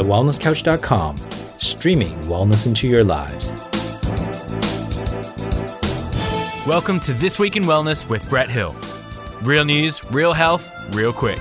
TheWellnessCouch.com, streaming wellness into your lives. Welcome to This Week in Wellness with Brett Hill. Real news, real health, real quick.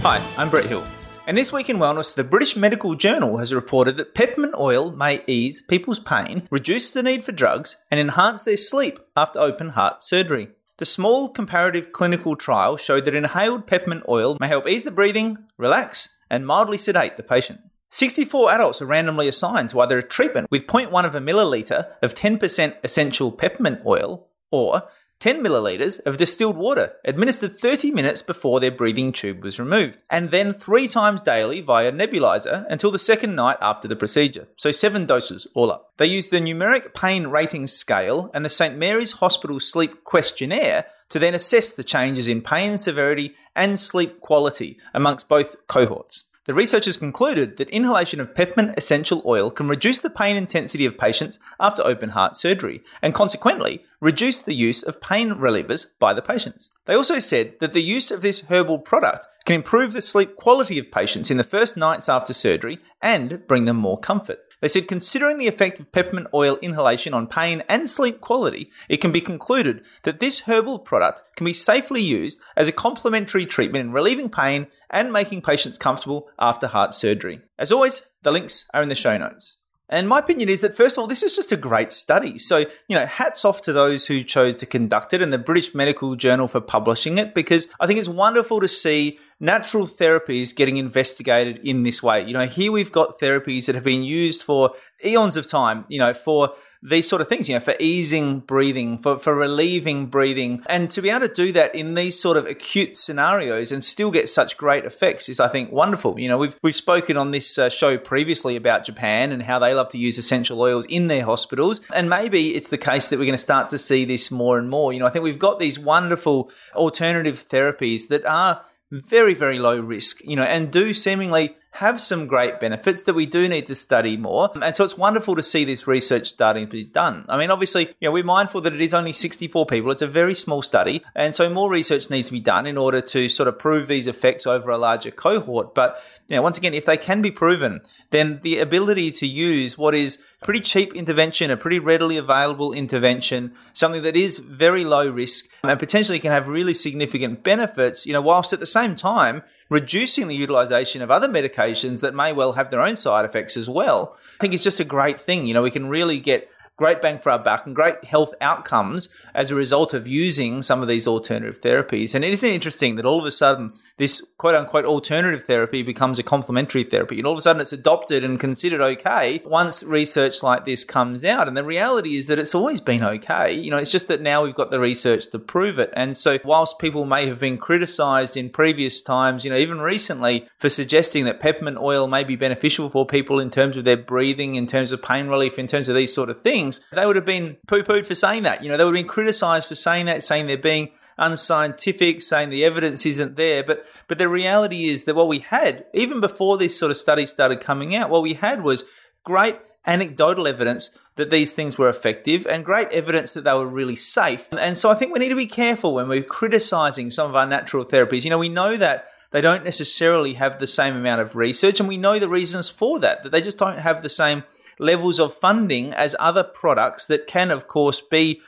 Hi, I'm Brett Hill. And this week in wellness, the British Medical Journal has reported that peppermint oil may ease people's pain, reduce the need for drugs, and enhance their sleep after open heart surgery. The small comparative clinical trial showed that inhaled peppermint oil may help ease the breathing, relax, and mildly sedate the patient. 64 adults are randomly assigned to either a treatment with 0.1 of a milliliter of 10% essential peppermint oil or 10 milliliters of distilled water administered 30 minutes before their breathing tube was removed, and then 3 times daily via nebulizer until the second night after the procedure, so 7 doses all up. They used the numeric pain rating scale and the St. Mary's Hospital Sleep Questionnaire to then assess the changes in pain severity and sleep quality amongst both cohorts. The researchers concluded that inhalation of peppermint essential oil can reduce the pain intensity of patients after open heart surgery and consequently reduce the use of pain relievers by the patients. They also said that the use of this herbal product can improve the sleep quality of patients in the first nights after surgery and bring them more comfort. They said considering the effect of peppermint oil inhalation on pain and sleep quality, it can be concluded that this herbal product can be safely used as a complementary treatment in relieving pain and making patients comfortable after heart surgery. As always, the links are in the show notes. And my opinion is that, first of all, this is just a great study. So, hats off to those who chose to conduct it and the British Medical Journal for publishing it, because I think it's wonderful to see natural therapies getting investigated in this way. Here we've got therapies that have been used for eons of time, for these sort of things, for easing breathing, for relieving breathing. And to be able to do that in these sort of acute scenarios and still get such great effects is, I think, wonderful. We've spoken on this show previously about Japan and how they love to use essential oils in their hospitals. And maybe it's the case that we're going to start to see this more and more. I think we've got these wonderful alternative therapies that are very, very low risk, and do seemingly have some great benefits that we do need to study more. And so it's wonderful to see this research starting to be done. I mean, obviously, we're mindful that it is only 64 people. It's a very small study. And so more research needs to be done in order to sort of prove these effects over a larger cohort. But, once again, if they can be proven, then the ability to use what is pretty cheap intervention, a pretty readily available intervention, something that is very low risk and potentially can have really significant benefits, whilst at the same time reducing the utilization of other medications that may well have their own side effects as well. I think it's just a great thing. We can really get great bang for our buck and great health outcomes as a result of using some of these alternative therapies. And it isn't interesting that all of a sudden this quote-unquote alternative therapy becomes a complementary therapy, and all of a sudden it's adopted and considered okay once research like this comes out. And the reality is that it's always been okay. It's just that now we've got the research to prove it. And so whilst people may have been criticised in previous times, even recently, for suggesting that peppermint oil may be beneficial for people in terms of their breathing, in terms of pain relief, in terms of these sort of things, they would have been poo-pooed for saying that. They would have been criticised for saying that, saying they're being unscientific, saying the evidence isn't there. But the reality is that what we had, even before this sort of study started coming out, what we had was great anecdotal evidence that these things were effective and great evidence that they were really safe. And so I think we need to be careful when we're criticizing some of our natural therapies. We know that they don't necessarily have the same amount of research, and we know the reasons for that they just don't have the same levels of funding as other products that can, of course, be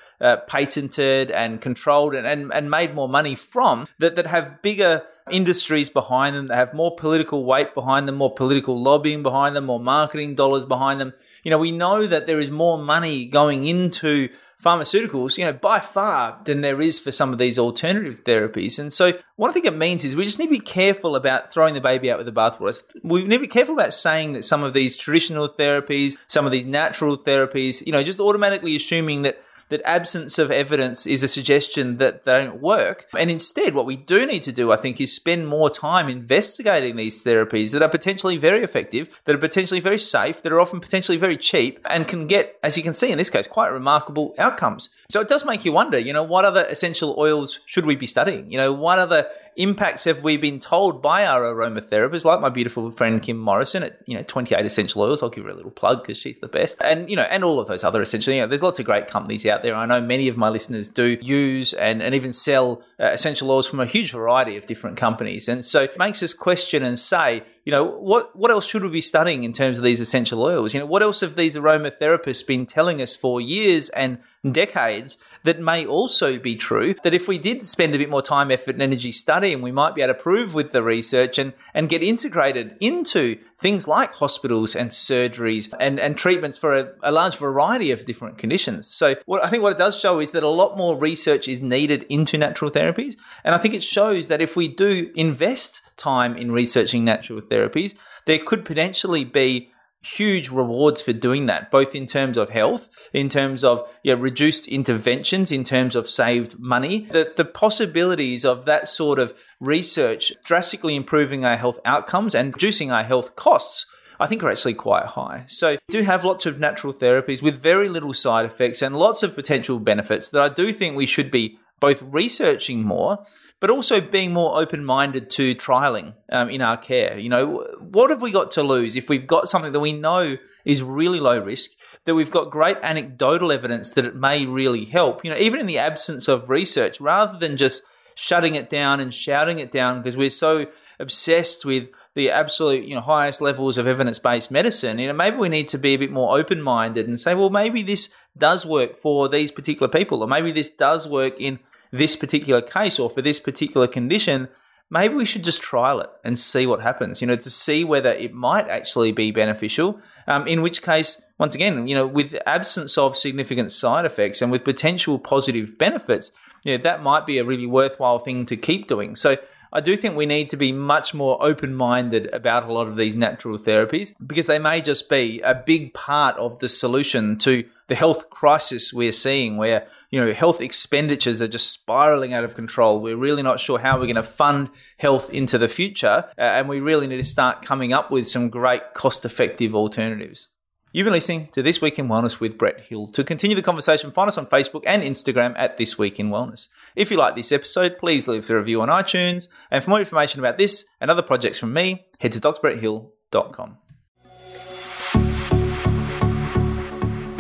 patented and controlled and made more money from, that have bigger industries behind them, that have more political weight behind them, more political lobbying behind them, more marketing dollars behind them. We know that there is more money going into pharmaceuticals, by far than there is for some of these alternative therapies. And so what I think it means is we just need to be careful about throwing the baby out with the bathwater. We need to be careful about saying that some of these traditional therapies, some of these natural therapies, just automatically assuming that absence of evidence is a suggestion that they don't work. And instead, what we do need to do, I think, is spend more time investigating these therapies that are potentially very effective, that are potentially very safe, that are often potentially very cheap, and can get, as you can see in this case, quite remarkable outcomes. So it does make you wonder, what other essential oils should we be studying? What other impacts have we been told by our aromatherapists, like my beautiful friend Kim Morrison at 28 Essential Oils? I'll give her a little plug because she's the best. And all of those other essential, there's lots of great companies out out there. I know many of my listeners do use and even sell essential oils from a huge variety of different companies. And so it makes us question and say, you know, what else should we be studying in terms of these essential oils? You know, what else have these aromatherapists been telling us for years and decades that may also be true, that if we did spend a bit more time, effort, and energy studying, we might be able to prove with the research and get integrated into things like hospitals and surgeries and treatments for a large variety of different conditions. So I think what it does show is that a lot more research is needed into natural therapies. And I think it shows that if we do invest time in researching natural therapies, there could potentially be huge rewards for doing that, both in terms of health, in terms of reduced interventions, in terms of saved money. The possibilities of that sort of research drastically improving our health outcomes and reducing our health costs, I think, are actually quite high. So we do have lots of natural therapies with very little side effects and lots of potential benefits that I do think we should be both researching more, but also being more open-minded to trialing in our care. You know, what have we got to lose if we've got something that we know is really low risk, that we've got great anecdotal evidence that it may really help, you know, even in the absence of research, rather than just shutting it down and shouting it down because we're so obsessed with the absolute, highest levels of evidence-based medicine. You know, maybe we need to be a bit more open-minded and say, well, maybe this does work for these particular people, or maybe this does work in this particular case or for this particular condition. Maybe we should just trial it and see what happens, to see whether it might actually be beneficial, in which case, once again, with the absence of significant side effects and with potential positive benefits, that might be a really worthwhile thing to keep doing. So I do think we need to be much more open-minded about a lot of these natural therapies, because they may just be a big part of the solution to the health crisis we're seeing, where health expenditures are just spiraling out of control. We're really not sure how we're going to fund health into the future, and we really need to start coming up with some great cost-effective alternatives. You've been listening to This Week in Wellness with Brett Hill. To continue the conversation, find us on Facebook and Instagram at This Week in Wellness. If you like this episode, please leave us a review on iTunes. And for more information about this and other projects from me, head to drbretthill.com.